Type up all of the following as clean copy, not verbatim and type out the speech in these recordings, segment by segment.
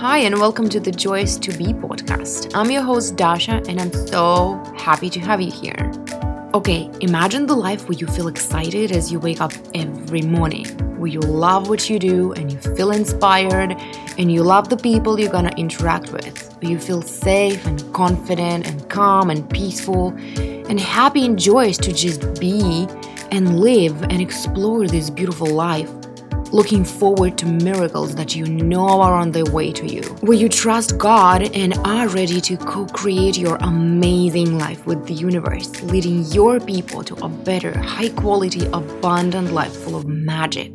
Hi, and welcome to the Joyous to Be podcast. I'm your host, Dasha, and I'm so happy to have you here. Okay, imagine the life where you feel excited as you wake up every morning, where you love what you do and you feel inspired and you love the people you're gonna interact with, where you feel safe and confident and calm and peaceful and happy and joyous to just be and live and explore this beautiful life. Looking forward to miracles that you know are on their way to you, where you trust God and are ready to co-create your amazing life with the universe, leading your people to a better, high-quality, abundant life full of magic.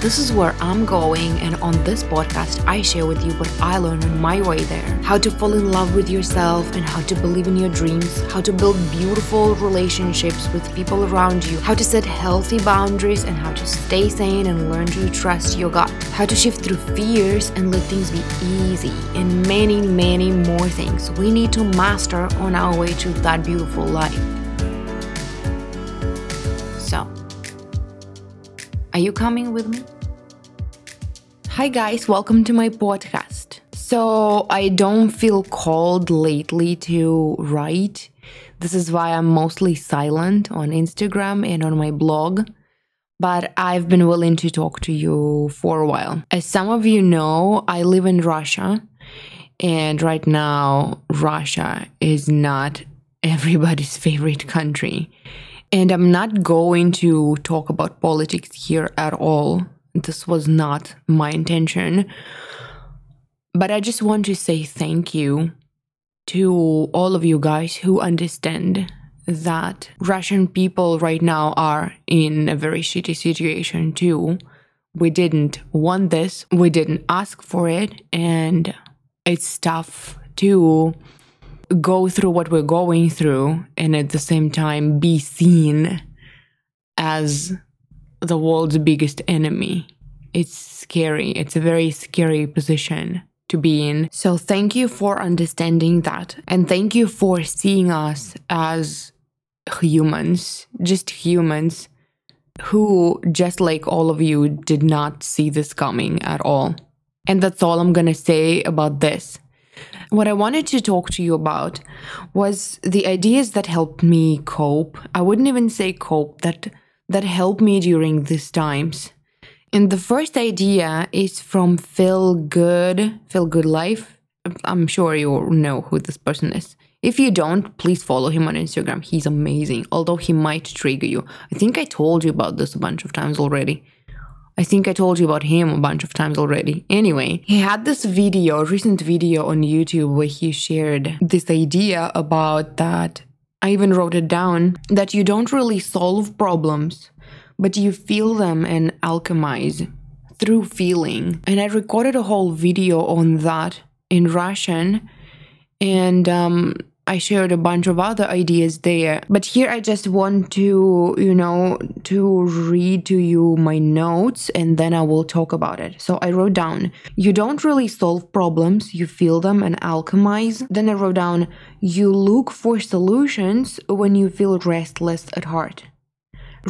This is where I'm going, and on this podcast, I share with you what I learned on my way there, how to fall in love with yourself and how to believe in your dreams, how to build beautiful relationships with people around you, how to set healthy boundaries and how to stay sane and learn to trust your gut, how to shift through fears and let things be easy, and many, many more things we need to master on our way to that beautiful life. So, are you coming with me? Hi guys, welcome to my podcast. So I don't feel called lately to write. This is why I'm mostly silent on Instagram and on my blog. But I've been willing to talk to you for a while. As some of you know, I live in Russia. And right now, Russia is not everybody's favorite country. And I'm not going to talk about politics here at all. This was not my intention. But I just want to say thank you to all of you guys who understand that Russian people right now are in a very shitty situation too. We didn't want this. We didn't ask for it. And it's tough to go through what we're going through and at the same time be seen as the world's biggest enemy. It's scary. It's a very scary position to be in. So thank you for understanding that. And thank you for seeing us as humans, just humans who, just like all of you, did not see this coming at all. And that's all I'm gonna say about this. What I wanted to talk to you about was the ideas that helped me cope. I wouldn't even say cope, that helped me during these times. And the first idea is from Feel Good Life. I'm sure you know who this person is. If you don't, please follow him on Instagram. He's amazing, although he might trigger you. I think I told you about this a bunch of times already. I think I told you about him a bunch of times already. Anyway, he had this recent video on YouTube where he shared this idea about that, I even wrote it down, that you don't really solve problems, but you feel them and alchemize through feeling. And I recorded a whole video on that in Russian, and I shared a bunch of other ideas there. But here I just want to, to read to you my notes, and then I will talk about it. So I wrote down, you don't really solve problems, you feel them and alchemize. Then I wrote down, you look for solutions when you feel restless at heart.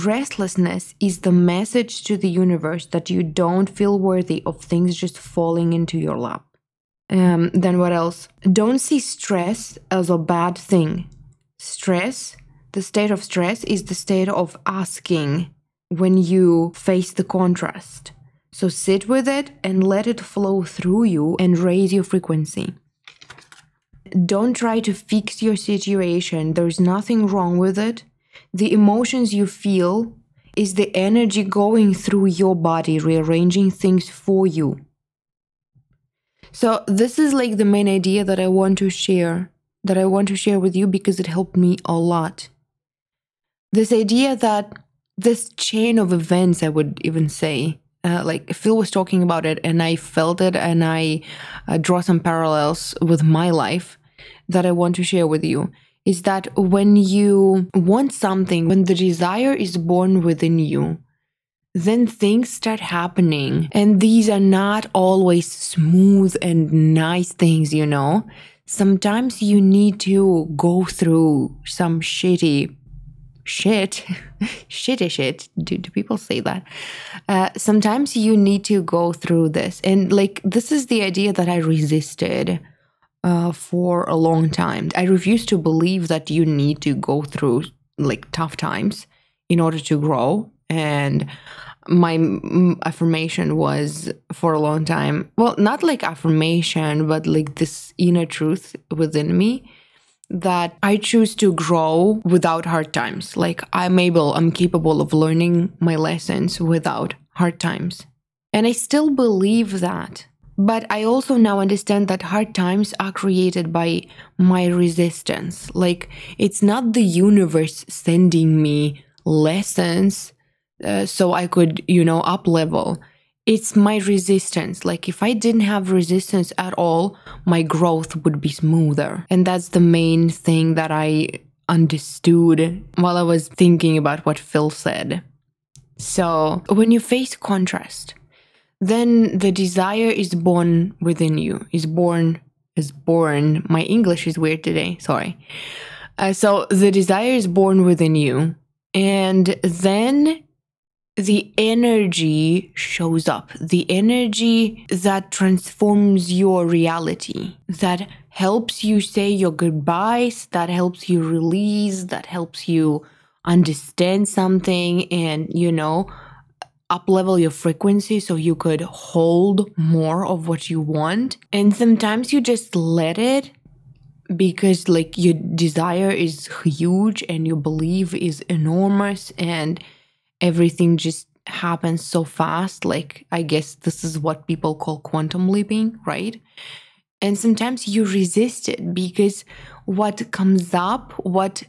Restlessness is the message to the universe that you don't feel worthy of things just falling into your lap. Then what else? Don't see stress as a bad thing. Stress, the state of stress is the state of asking when you face the contrast. So sit with it and let it flow through you and raise your frequency. Don't try to fix your situation. There's nothing wrong with it. The emotions you feel is the energy going through your body, rearranging things for you. So this is like the main idea that I want to share with you because it helped me a lot. This idea that this chain of events, I would even say, like Phil was talking about it and I felt it and I draw some parallels with my life that I want to share with you, is that when you want something, when the desire is born within you, then things start happening. And these are not always smooth and nice things, Sometimes you need to go through some shitty shit, shitty shit. Do people say that? Sometimes you need to go through this. And like, this is the idea that I resisted for a long time. I refuse to believe that you need to go through like tough times in order to grow. And my affirmation was for a long time, well, not like affirmation, but like this inner truth within me that I choose to grow without hard times. Like I'm capable of learning my lessons without hard times. And I still believe that. But I also now understand that hard times are created by my resistance. Like it's not the universe sending me lessons so I could, up level. It's my resistance. Like if I didn't have resistance at all, my growth would be smoother. And that's the main thing that I understood while I was thinking about what Phil said. So when you face contrast, then the desire is born within you, is born. My English is weird today, sorry. So the desire is born within you. And then the energy shows up, the energy that transforms your reality, that helps you say your goodbyes, that helps you release, that helps you understand something and, up-level your frequency so you could hold more of what you want. And sometimes you just let it because like your desire is huge and your belief is enormous and everything just happens so fast. Like, I guess this is what people call quantum leaping, right? And sometimes you resist it because what comes up, what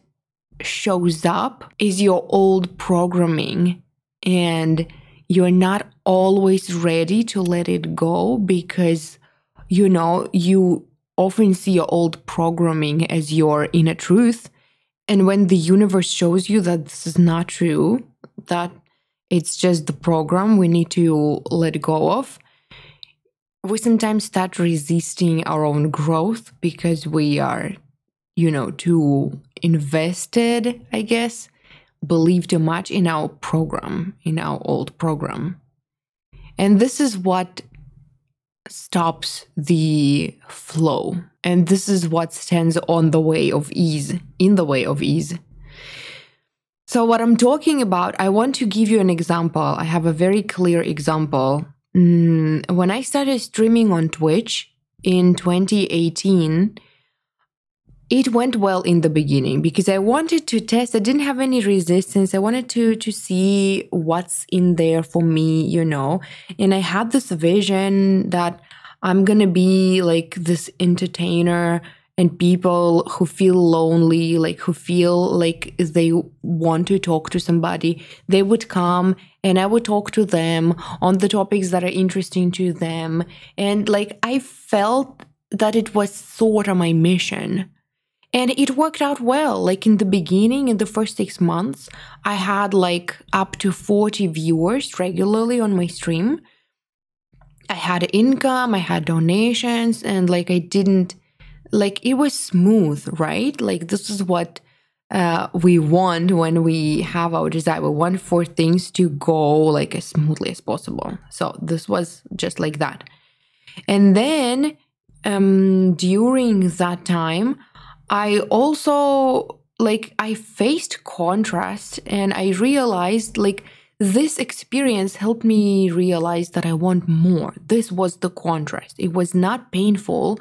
shows up is your old programming. And you're not always ready to let it go because, you often see your old programming as your inner truth. And when the universe shows you that this is not true, that it's just the program we need to let go of, we sometimes start resisting our own growth because we are, too invested, I guess, believe too much in our program, in our old program. And this is what stops the flow. And this is what stands in the way of ease. So what I'm talking about, I want to give you an example. I have a very clear example. When I started streaming on Twitch in 2018, it went well in the beginning because I wanted to test. I didn't have any resistance. I wanted to see what's in there for me, And I had this vision that I'm going to be like this entertainer and people who feel lonely, like who feel like they want to talk to somebody, they would come and I would talk to them on the topics that are interesting to them. And like I felt that it was sort of my mission. And it worked out well. Like in the beginning, in the first 6 months, I had like up to 40 viewers regularly on my stream. I had income, I had donations, and like I didn't, like it was smooth, right? Like this is what we want when we have our desire. We want for things to go like as smoothly as possible. So this was just like that. And then during that time, I also, I faced contrast and I realized, this experience helped me realize that I want more. This was the contrast. It was not painful.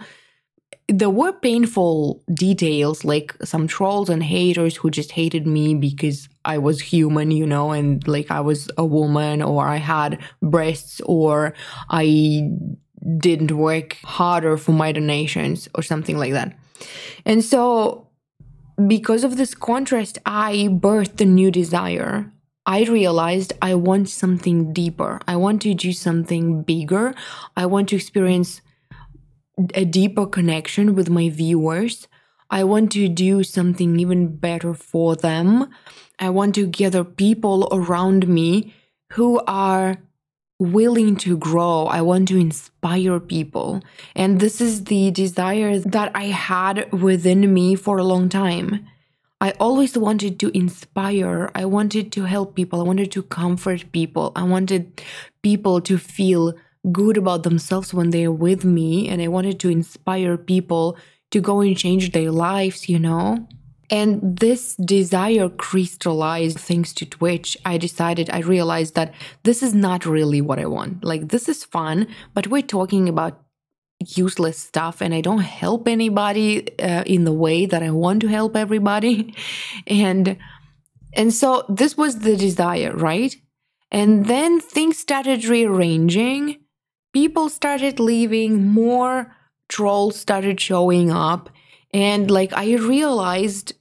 There were painful details, like some trolls and haters who just hated me because I was human, and, I was a woman or I had breasts or I didn't work harder for my donations or something like that. And so because of this contrast, I birthed a new desire. I realized I want something deeper. I want to do something bigger. I want to experience a deeper connection with my viewers. I want to do something even better for them. I want to gather people around me who are willing to grow. I want to inspire people. And this is the desire that I had within me for a long time. I always wanted to inspire. I wanted to help people. I wanted to comfort people. I wanted people to feel good about themselves when they're with me. And I wanted to inspire people to go and change their lives, you know? And this desire crystallized thanks to Twitch. I realized that this is not really what I want. Like, this is fun, but we're talking about useless stuff and I don't help anybody in the way that I want to help everybody. And so this was the desire, right? And then things started rearranging. People started leaving. More trolls started showing up. And like, I realized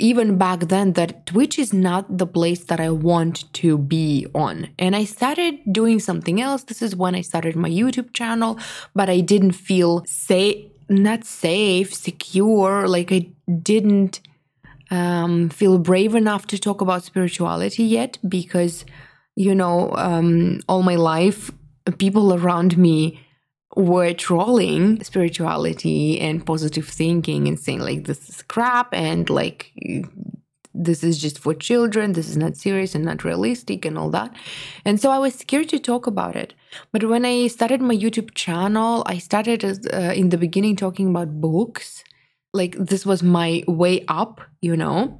even back then that Twitch is not the place that I want to be on. And I started doing something else. This is when I started my YouTube channel, but I didn't feel secure. Like, I didn't feel brave enough to talk about spirituality yet because, you know, all my life, people around me were trolling spirituality and positive thinking and saying like, this is crap and like, this is just for children, this is not serious and not realistic and all that. And so I was scared to talk about it. But when I started my YouTube channel, I started in the beginning talking about books. Like, this was my way up, you know,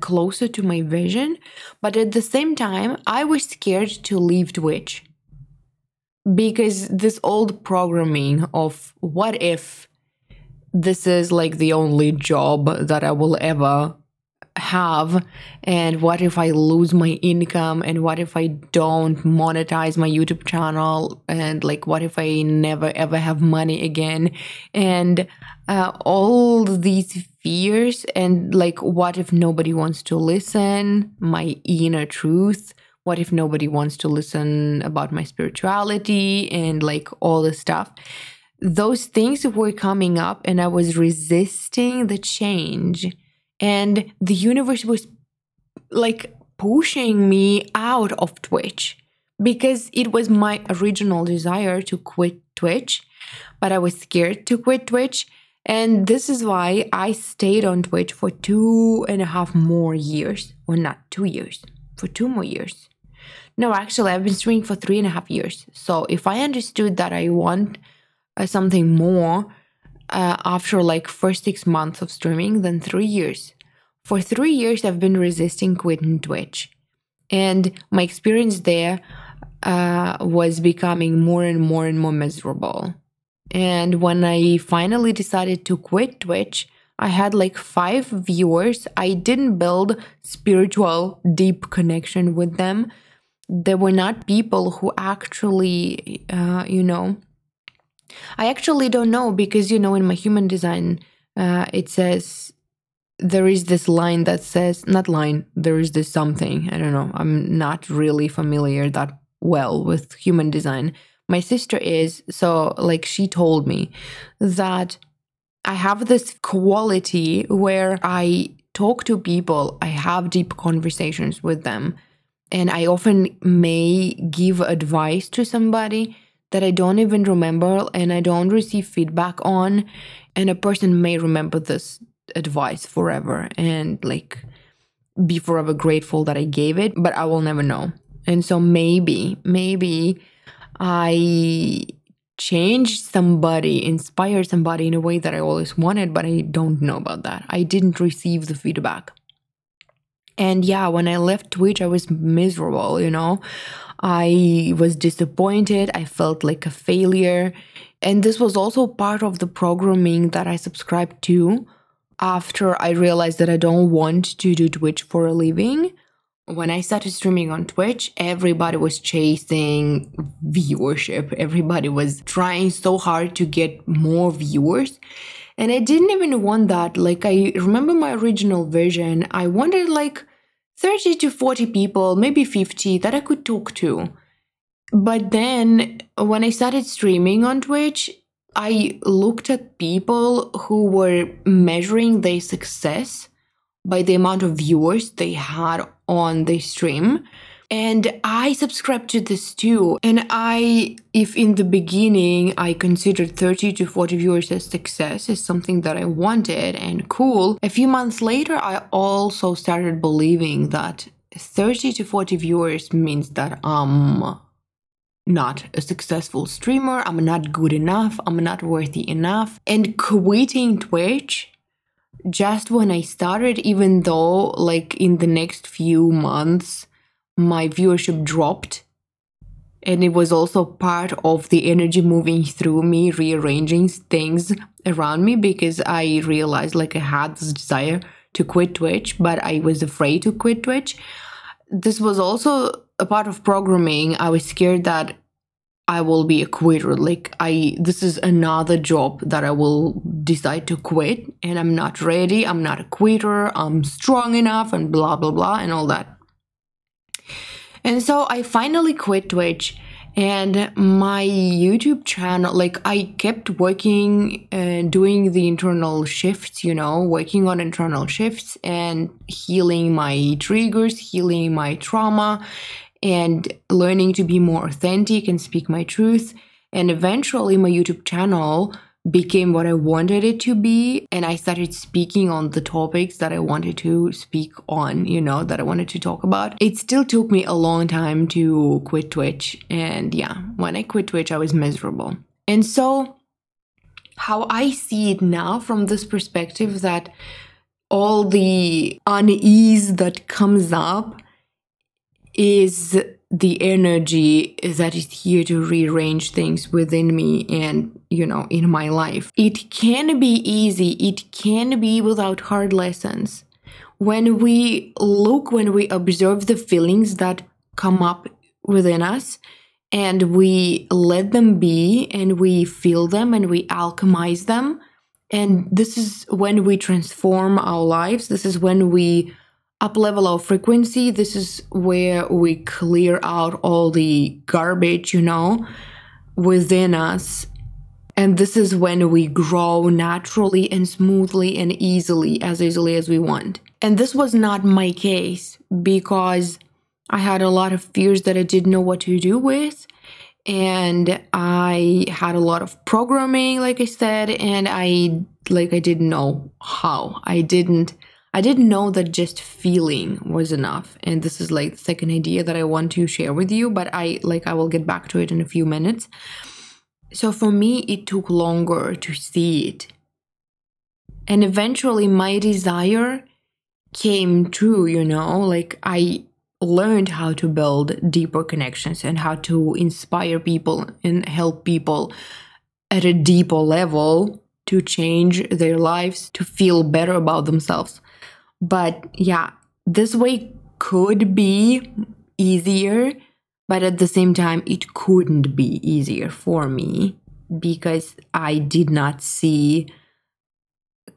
closer to my vision. But at the same time, I was scared to leave Twitch. Because this old programming of what if this is like the only job that I will ever have, and what if I lose my income, and what if I don't monetize my YouTube channel, and like, what if I never ever have money again, and all these fears, and like, what if nobody wants to listen, my inner truth. What if nobody wants to listen about my spirituality and like all this stuff? Those things were coming up and I was resisting the change. And the universe was like pushing me out of Twitch because it was my original desire to quit Twitch, but I was scared to quit Twitch. And this is why I stayed on Twitch for 2 more years. No, actually, I've been streaming for 3.5 years. So if I understood that I want something more after like first 6 months of streaming, then 3 years. For 3 years, I've been resisting quitting Twitch. And my experience there was becoming more and more miserable. And when I finally decided to quit Twitch, I had like 5 viewers. I didn't build spiritual deep connection with them. They were not people who actually, you know, I actually don't know because, you know, in my human design, it says there is this line that says, not line, there is this something. I don't know. I'm not really familiar that well with human design. My sister is, so like she told me that I have this quality where I talk to people, I have deep conversations with them, and I often may give advice to somebody that I don't even remember and I don't receive feedback on, and a person may remember this advice forever and like be forever grateful that I gave it, but I will never know. And so maybe I change somebody, inspire somebody in a way that I always wanted, but I don't know about that. I didn't receive the feedback. And yeah, when I left Twitch, I was miserable, you know. I was disappointed. I felt like a failure. And this was also part of the programming that I subscribed to after I realized that I don't want to do Twitch for a living. When I started streaming on Twitch, everybody was chasing viewership. Everybody was trying so hard to get more viewers. And I didn't even want that. Like, I remember my original vision. I wanted like 30 to 40 people, maybe 50 that I could talk to. But then when I started streaming on Twitch, I looked at people who were measuring their success by the amount of viewers they had on the stream. And I subscribe to this too. And if in the beginning I considered 30 to 40 viewers as success, as something that I wanted and cool, a few months later I also started believing that 30 to 40 viewers means that I'm not a successful streamer, I'm not good enough, I'm not worthy enough. And quitting Twitch just when I started, even though like in the next few months my viewership dropped, and it was also part of the energy moving through me, rearranging things around me, because I realized like I had this desire to quit Twitch, but I was afraid to quit Twitch. This was also a part of programming. I was scared that I will be a quitter, like this is another job that I will decide to quit, and I'm not ready, I'm not a quitter, I'm strong enough, and blah blah blah and all that. And so I finally quit Twitch, and my YouTube channel, like I kept working and doing the internal shifts, working on internal shifts and healing my triggers, healing my trauma, and learning to be more authentic and speak my truth. And eventually my YouTube channel became what I wanted it to be, and I started speaking on the topics that I wanted to speak on, that I wanted to talk about. It still took me a long time to quit Twitch, and when I quit Twitch I was miserable. And so how I see it now from this perspective, that all the unease that comes up is the energy that is here to rearrange things within me and, in my life. It can be easy. It can be without hard lessons. When we observe the feelings that come up within us, and we let them be, and we feel them, and we alchemize them. And this is when we transform our lives. This is when we up-level our frequency. This is where we clear out all the garbage, within us. And this is when we grow naturally and smoothly and easily, as easily as we want. And this was not my case, because I had a lot of fears that I didn't know what to do with. And I had a lot of programming, like I said, and I didn't know how. I didn't know that just feeling was enough. And this is like the second idea that I want to share with you, but I will get back to it in a few minutes. So for me, it took longer to see it. And eventually my desire came true, I learned how to build deeper connections and how to inspire people and help people at a deeper level to change their lives, to feel better about themselves. But this way could be easier, but at the same time, it couldn't be easier for me, because I did not see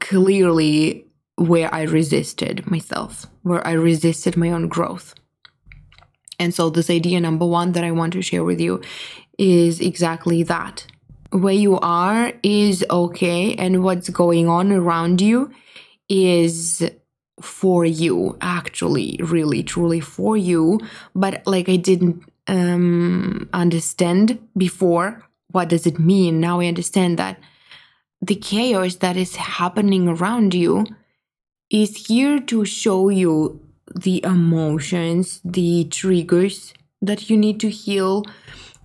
clearly where I resisted myself, where I resisted my own growth. And so this idea number one that I want to share with you is exactly that. Where you are is okay, and what's going on around you is for you, actually, really, truly for you. But I didn't understand before, what does it mean? Now I understand that the chaos that is happening around you is here to show you the emotions, the triggers that you need to heal,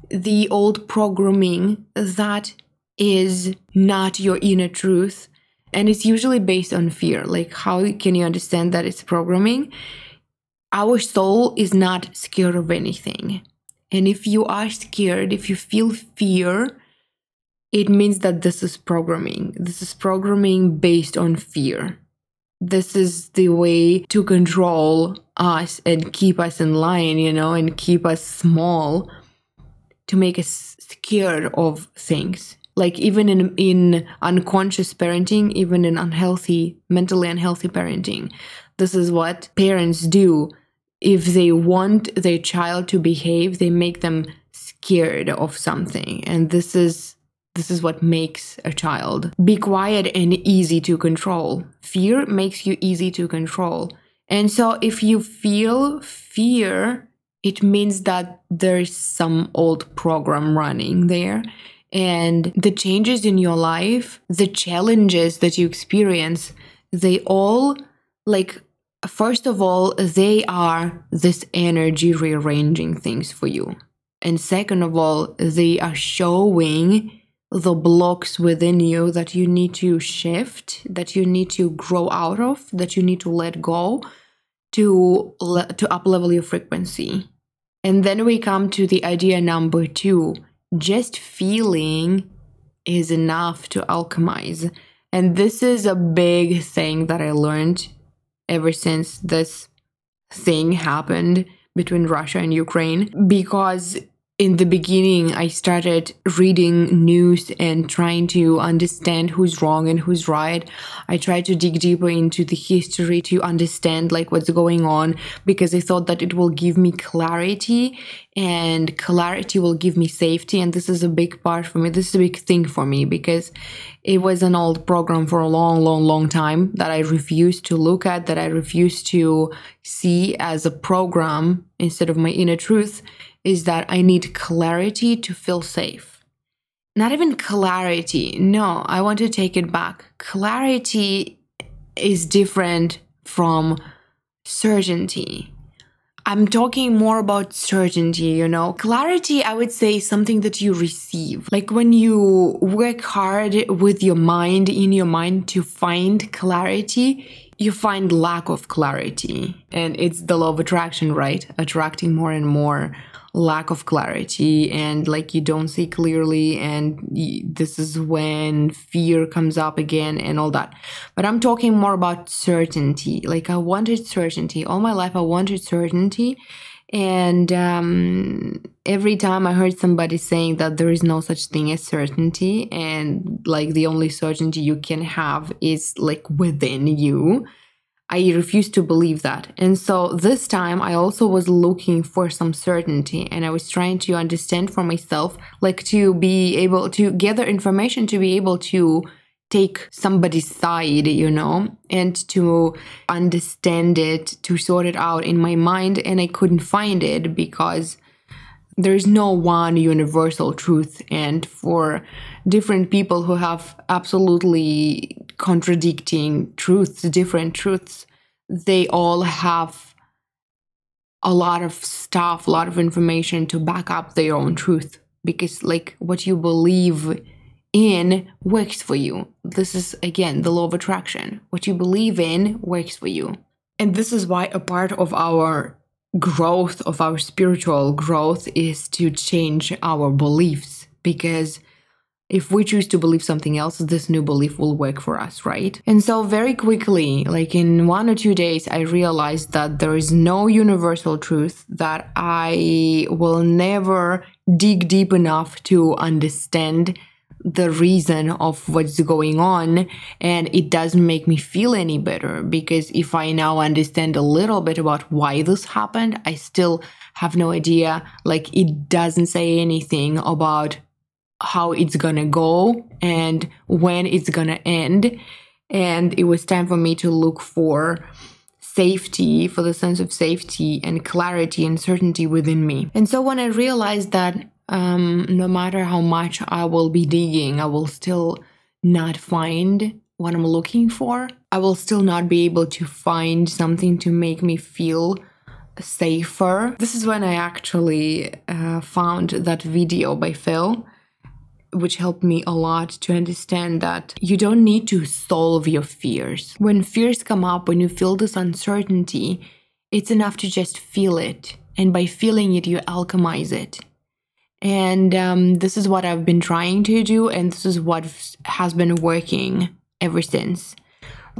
the old programming that is not your inner truth. And it's usually based on fear. How can you understand that it's programming? Our soul is not scared of anything. And if you are scared, if you feel fear, it means that this is programming. This is programming based on fear. This is the way to control us and keep us in line, and keep us small, to make us scared of things. Even in unconscious parenting, even in mentally unhealthy parenting, this is what parents do. If they want their child to behave, they make them scared of something. And this is what makes a child. Be quiet and easy to control. Fear makes you easy to control. And so if you feel fear, it means that there is some old program running there. And the changes in your life, the challenges that you experience, they all, like, first of all, they are this energy rearranging things for you. And second of all, they are showing the blocks within you that you need to shift, that you need to grow out of, that you need to let go to up-level your frequency. And then we come to the idea number 2. Just feeling is enough to alchemize. And this is a big thing that I learned ever since this thing happened between Russia and Ukraine, because in the beginning, I started reading news and trying to understand who's wrong and who's right. I tried to dig deeper into the history to understand, like, what's going on, because I thought that it will give me clarity, and clarity will give me safety. And this is a big part for me. This is a big thing for me, because it was an old program for a long, long, long time that I refused to look at, that I refused to see as a program instead of my inner truth. Is that I need clarity to feel safe. Not even clarity. No, I want to take it back. Clarity is different from certainty. I'm talking more about certainty, you know. Clarity, I would say, is something that you receive. Like when you work hard with your mind, in your mind, to find clarity, you find lack of clarity. And it's the law of attraction, right? Attracting more and more lack of clarity, and like you don't see clearly, and this is when fear comes up again and all that. But I'm talking more about certainty. Like I wanted certainty all my life. I wanted certainty, and every time I heard somebody saying that there is no such thing as certainty, and like the only certainty you can have is like within you, I refused to believe that. And so this time I also was looking for some certainty, and I was trying to understand for myself, like to be able to gather information, to be able to take somebody's side, you know, and to understand it, to sort it out in my mind. And I couldn't find it, because there is no one universal truth. And for different people who have absolutely contradicting truths, different truths, they all have a lot of stuff, a lot of information to back up their own truth. Because like what you believe in works for you. This is, again, the law of attraction. What you believe in works for you. And this is why a part of our growth, of our spiritual growth, is to change our beliefs, because if we choose to believe something else, this new belief will work for us, right? And so very quickly, like in 1 or 2 days, I realized that there is no universal truth, that I will never dig deep enough to understand the reason of what's going on, and it doesn't make me feel any better, because if I now understand a little bit about why this happened, I still have no idea. Like it doesn't say anything about how it's gonna go and when it's gonna end. And it was time for me to look for safety, for the sense of safety and clarity and certainty within me. And so when I realized that no matter how much I will be digging, I will still not find what I'm looking for. I will still not be able to find something to make me feel safer. This is when I actually found that video by Phil, which helped me a lot to understand that you don't need to solve your fears. When fears come up, when you feel this uncertainty, it's enough to just feel it. And by feeling it, you alchemize it. And this is what I've been trying to do, and this is what has been working ever since.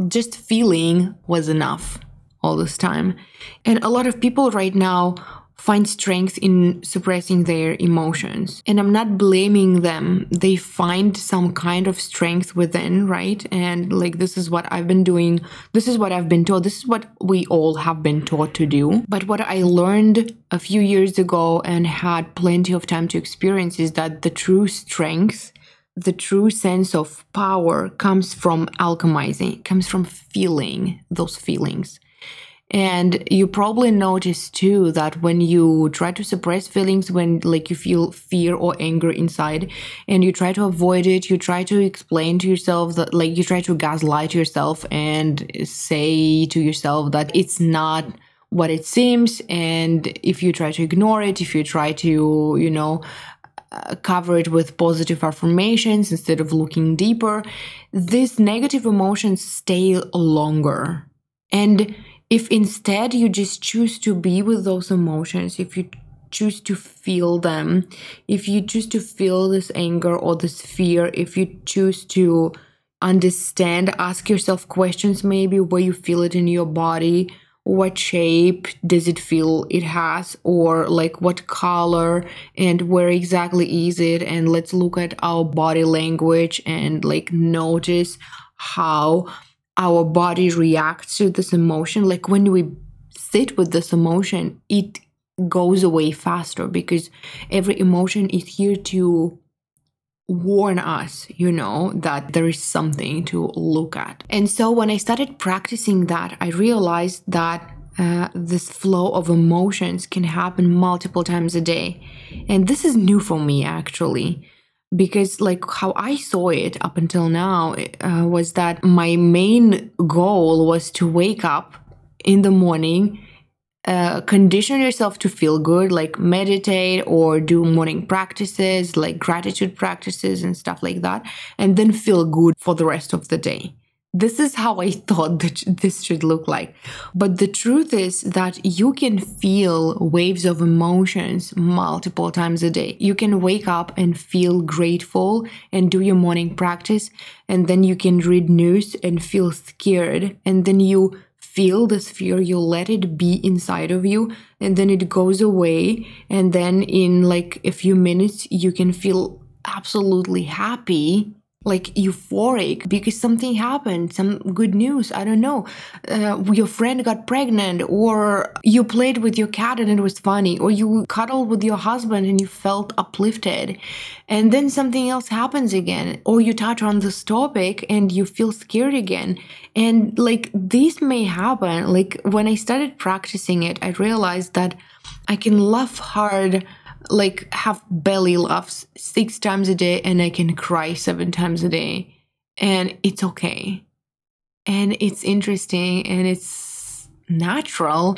Just feeling was enough all this time. And a lot of people right now find strength in suppressing their emotions. And I'm not blaming them. They find some kind of strength within, right? And like this is what I've been doing. This is what I've been taught. This is what we all have been taught to do. But what I learned a few years ago and had plenty of time to experience is that the true strength, the true sense of power comes from alchemizing, comes from feeling those feelings. And you probably notice too that when you try to suppress feelings, when like you feel fear or anger inside and you try to avoid it, you try to explain to yourself that like you try to gaslight yourself and say to yourself that it's not what it seems. And if you try to ignore it, if you try to, you know, cover it with positive affirmations instead of looking deeper, these negative emotions stay longer. And if instead you just choose to be with those emotions, if you choose to feel them, if you choose to feel this anger or this fear, if you choose to understand, ask yourself questions maybe where you feel it in your body, what shape does it feel it has, or like what color and where exactly is it, and let's look at our body language and like notice how our body reacts to this emotion. Like when we sit with this emotion, it goes away faster because every emotion is here to warn us, you know, that there is something to look at. And so when I started practicing that, I realized that this flow of emotions can happen multiple times a day. And this is new for me actually. Because like how I saw it up until now was that my main goal was to wake up in the morning, condition yourself to feel good, like meditate or do morning practices, like gratitude practices and stuff like that, and then feel good for the rest of the day. This is how I thought that this should look like. But the truth is that you can feel waves of emotions multiple times a day. You can wake up and feel grateful and do your morning practice. And then you can read news and feel scared. And then you feel this fear, you let it be inside of you, and then it goes away. And then in like a few minutes, you can feel absolutely happy, like euphoric, because something happened, some good news, I don't know, your friend got pregnant, or you played with your cat and it was funny, or you cuddled with your husband and you felt uplifted, and then something else happens again, or you touch on this topic and you feel scared again. And like this may happen, like when I started practicing it, I realized that I can laugh hard, like have belly laughs 6 times a day, and I can cry 7 times a day, and it's okay, and it's interesting, and it's natural,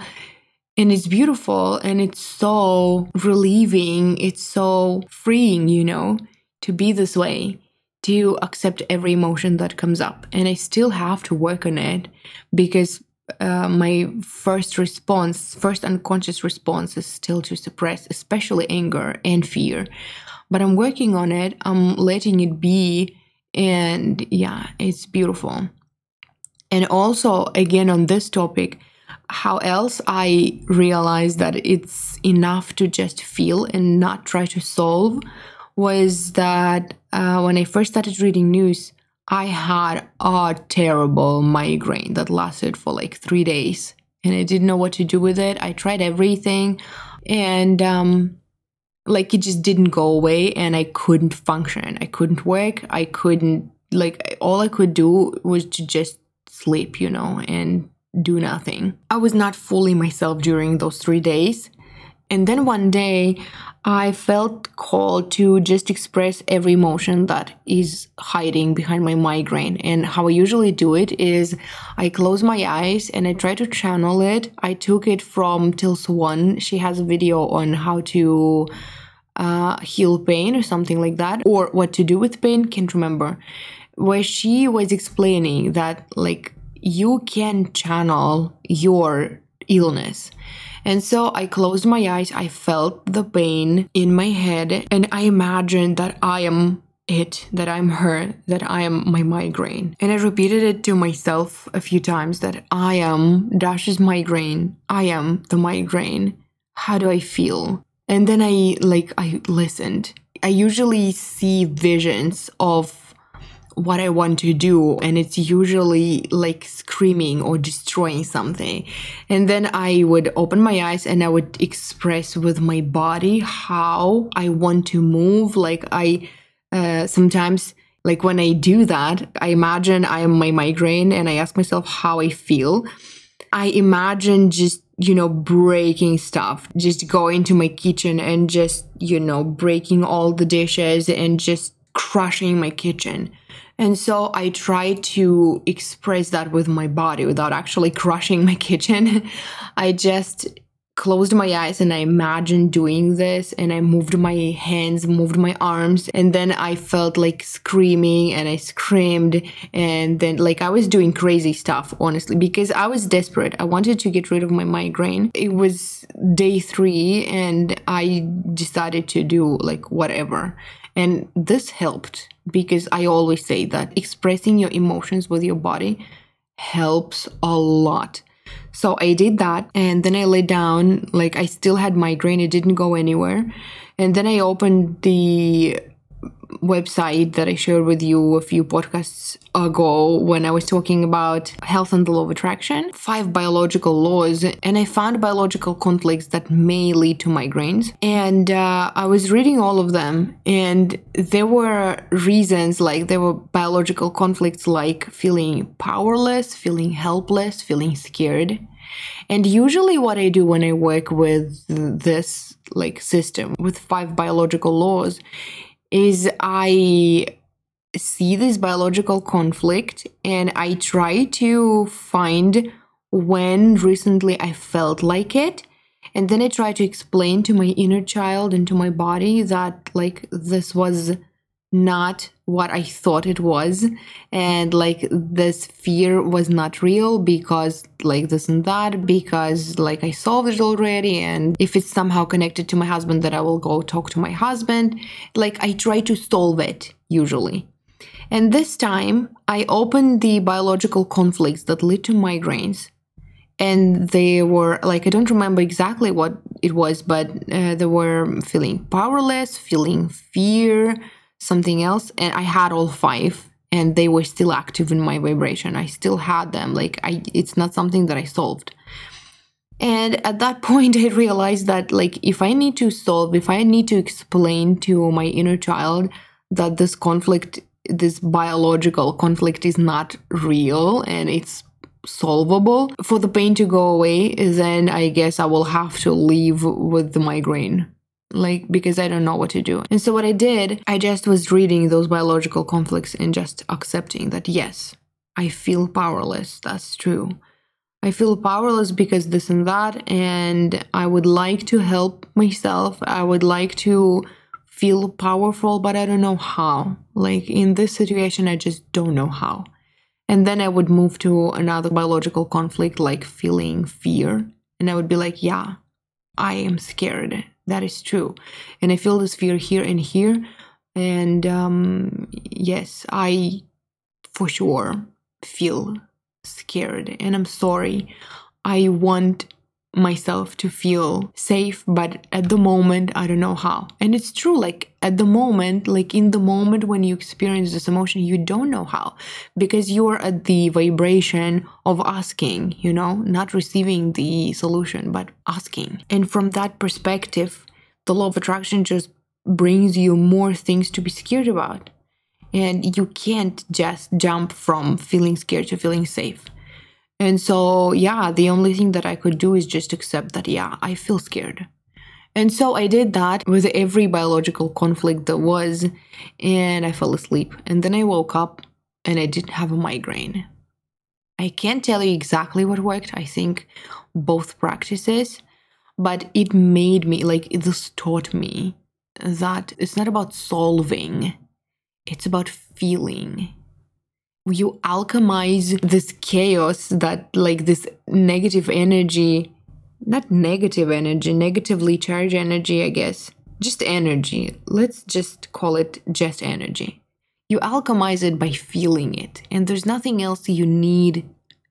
and it's beautiful, and it's so relieving, it's so freeing, you know, to be this way, to accept every emotion that comes up. And I still have to work on it, because my first unconscious response is still to suppress, especially anger and fear. But I'm working on it, I'm letting it be, and yeah, it's beautiful. And also, again, on this topic, how else I realized that it's enough to just feel and not try to solve was that when I first started reading news, I had a terrible migraine that lasted for like 3 days, and I didn't know what to do with it. I tried everything, and like it just didn't go away, and I couldn't function. I couldn't work. I couldn't, like, all I could do was to just sleep, you know, and do nothing. I was not fully myself during those 3 days. And then one day I felt called to just express every emotion that is hiding behind my migraine. And how I usually do it is I close my eyes and I try to channel it. I took it from Till Swan. She has a video on how to heal pain or something like that, or what to do with pain, can't remember, where she was explaining that like you can channel your illness. And so I closed my eyes, I felt the pain in my head, and I imagined that I am it, that I'm her, that I am my migraine. And I repeated it to myself a few times, that I am Dash's migraine, I am the migraine, how do I feel? And then I listened. I usually see visions of what I want to do, and it's usually like screaming or destroying something. And then I would open my eyes and I would express with my body how I want to move. Like I sometimes, like when I do that, I imagine I am my migraine and I ask myself how I feel. I imagine just, you know, breaking stuff, just going to my kitchen and just, you know, breaking all the dishes and just crushing my kitchen. And so I try to express that with my body without actually crushing my kitchen. I just closed my eyes and I imagined doing this, and I moved my hands, moved my arms, and then I felt like screaming, and I screamed, and then like I was doing crazy stuff, honestly, because I was desperate. I wanted to get rid of my migraine. It was day 3 and I decided to do like whatever. And this helped, because I always say that expressing your emotions with your body helps a lot. So I did that, and then I lay down, like I still had migraine, it didn't go anywhere. And then I opened the website that I shared with you a few podcasts ago when I was talking about health and the law of attraction, 5 biological laws, and I found biological conflicts that may lead to migraines. And I was reading all of them, and there were reasons, like there were biological conflicts like feeling powerless, feeling helpless, feeling scared. And usually what I do when I work with this like system with 5 biological laws is I see this biological conflict and I try to find when recently I felt like it. And then I try to explain to my inner child and to my body that like this was not what I thought it was. And like this fear was not real because like this and that, because like I solved it already. And if it's somehow connected to my husband, then I will go talk to my husband. Like I try to solve it usually. And this time I opened the biological conflicts that lead to migraines. And they were like, I don't remember exactly what it was, but they were feeling powerless, feeling fear, something else, and I had all 5 and they were still active in my vibration. I still had them, like it's not something that I solved. And at that point I realized that like if I need to explain to my inner child that this conflict, this biological conflict is not real and it's solvable, for the pain to go away, then I guess I will have to leave with the migraine. Like, because I don't know what to do. And so what I did, I just was reading those biological conflicts and just accepting that, yes, I feel powerless. That's true. I feel powerless because this and that. And I would like to help myself. I would like to feel powerful, but I don't know how. Like in this situation, I just don't know how. And then I would move to another biological conflict, like feeling fear. And I would be like, yeah, I am scared. That is true. And I feel this fear here and here. And yes, I for sure feel scared. And I'm sorry. I want myself to feel safe, but at the moment, I don't know how. And it's true, like at the moment, like in the moment when you experience this emotion, you don't know how, because you're at the vibration of asking, you know, not receiving the solution, but asking. And from that perspective, the law of attraction just brings you more things to be scared about. And you can't just jump from feeling scared to feeling safe. And so, yeah, the only thing that I could do is just accept that, yeah, I feel scared. And so I did that with every biological conflict that was, and I fell asleep. And then I woke up and I didn't have a migraine. I can't tell you exactly what worked. I think both practices, but it made me, like, this taught me that it's not about solving, it's about feeling. You alchemize this chaos that, like, this negative energy, not negative energy, negatively charged energy, I guess, just energy. Let's just call it just energy. You alchemize it by feeling it, and there's nothing else you need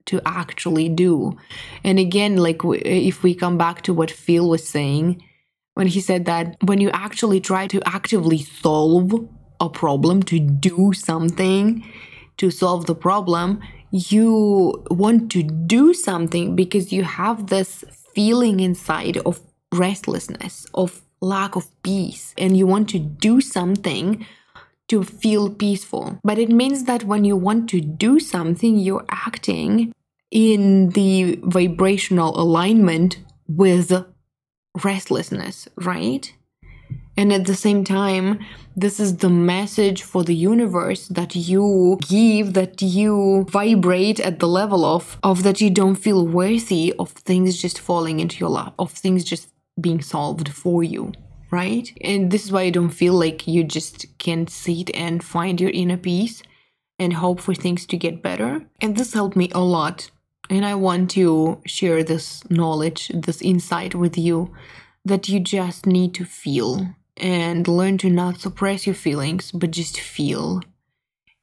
to actually do. And again, like, if we come back to what Phil was saying, when he said that when you actually try to actively solve a problem, to do something, to solve the problem, you want to do something because you have this feeling inside of restlessness, of lack of peace, and you want to do something to feel peaceful. But it means that when you want to do something, you're acting in the vibrational alignment with restlessness, right? And at the same time, this is the message for the universe that you give, that you vibrate at the level of that you don't feel worthy of things just falling into your lap, of things just being solved for you, right? And this is why you don't feel like you just can sit and find your inner peace and hope for things to get better. And this helped me a lot. And I want to share this knowledge, this insight with you, that you just need to feel and learn to not suppress your feelings, but just feel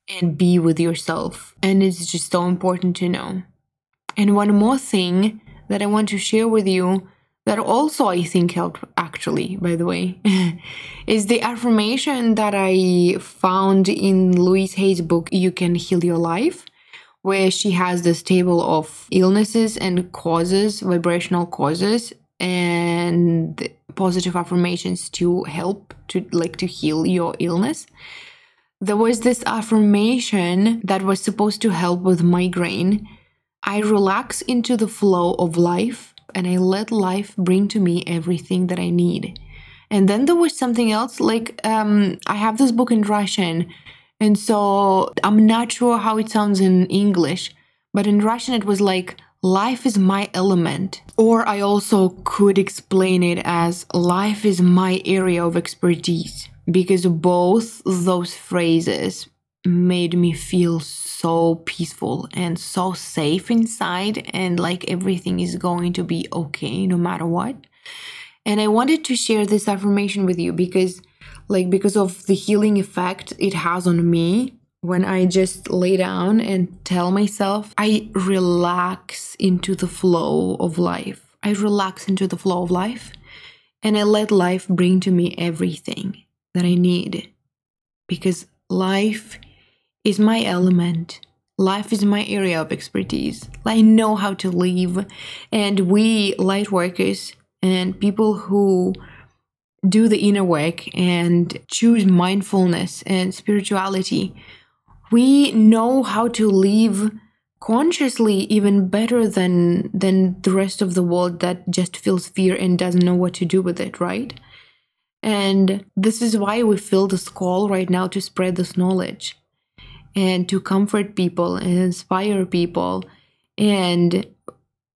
and be with yourself. And it's just so important to know. And one more thing that I want to share with you that also I think helped, actually, by the way, is the affirmation that I found in Louise Hay's book, You Can Heal Your Life, where she has this table of illnesses and causes, vibrational causes, and positive affirmations to help to heal your illness. There was this affirmation that was supposed to help with migraine. I relax into the flow of life and I let life bring to me everything that I need. And then there was something else, like I have this book in Russian, and so I'm not sure how it sounds in English, but in Russian it was like, life is my element. Or I also could explain it as, life is my area of expertise, because both those phrases made me feel so peaceful and so safe inside, and like everything is going to be okay no matter what. And I wanted to share this affirmation with you because of the healing effect it has on me. When I just lay down and tell myself, I relax into the flow of life. I relax into the flow of life and I let life bring to me everything that I need, because life is my element. Life is my area of expertise. I know how to live, and we lightworkers and people who do the inner work and choose mindfulness and spirituality, we know how to live consciously even better than the rest of the world that just feels fear and doesn't know what to do with it, right? And this is why we feel this call right now to spread this knowledge and to comfort people and inspire people. And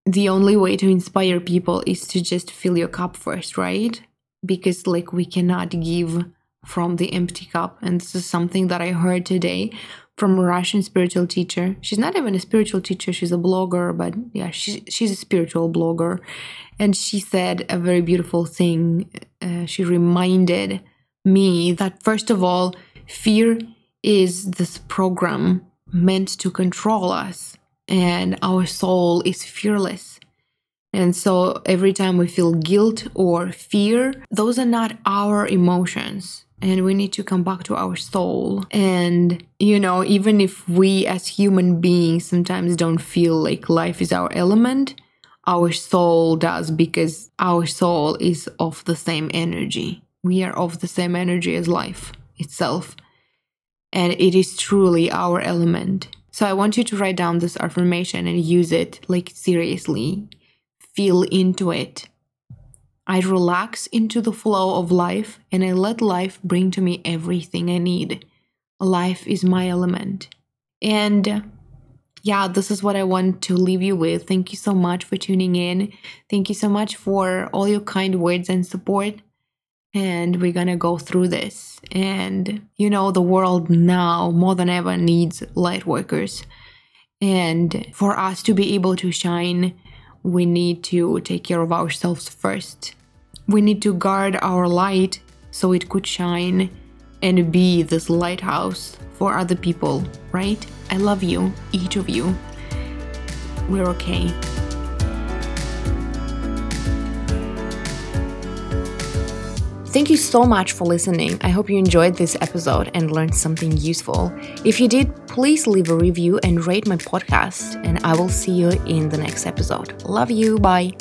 the only way to inspire people is to just fill your cup first, right? Because we cannot give from the empty cup. And this is something that I heard today from a Russian spiritual teacher. She's not even a spiritual teacher, she's a blogger, but yeah, she's a spiritual blogger. And she said a very beautiful thing. She reminded me that, first of all, fear is this program meant to control us, and our soul is fearless. And so every time we feel guilt or fear, those are not our emotions. And we need to come back to our soul. And, even if we as human beings sometimes don't feel like life is our element, our soul does, because our soul is of the same energy. We are of the same energy as life itself. And it is truly our element. So I want you to write down this affirmation and use it seriously. Feel into it. I relax into the flow of life and I let life bring to me everything I need. Life is my element. And yeah, this is what I want to leave you with. Thank you so much for tuning in. Thank you so much for all your kind words and support. And we're gonna go through this. And the world now more than ever needs light workers. And for us to be able to shine, we need to take care of ourselves first. We need to guard our light so it could shine and be this lighthouse for other people, right? I love you, each of you. We're okay. Thank you so much for listening. I hope you enjoyed this episode and learned something useful. If you did, please leave a review and rate my podcast, and I will see you in the next episode. Love you. Bye.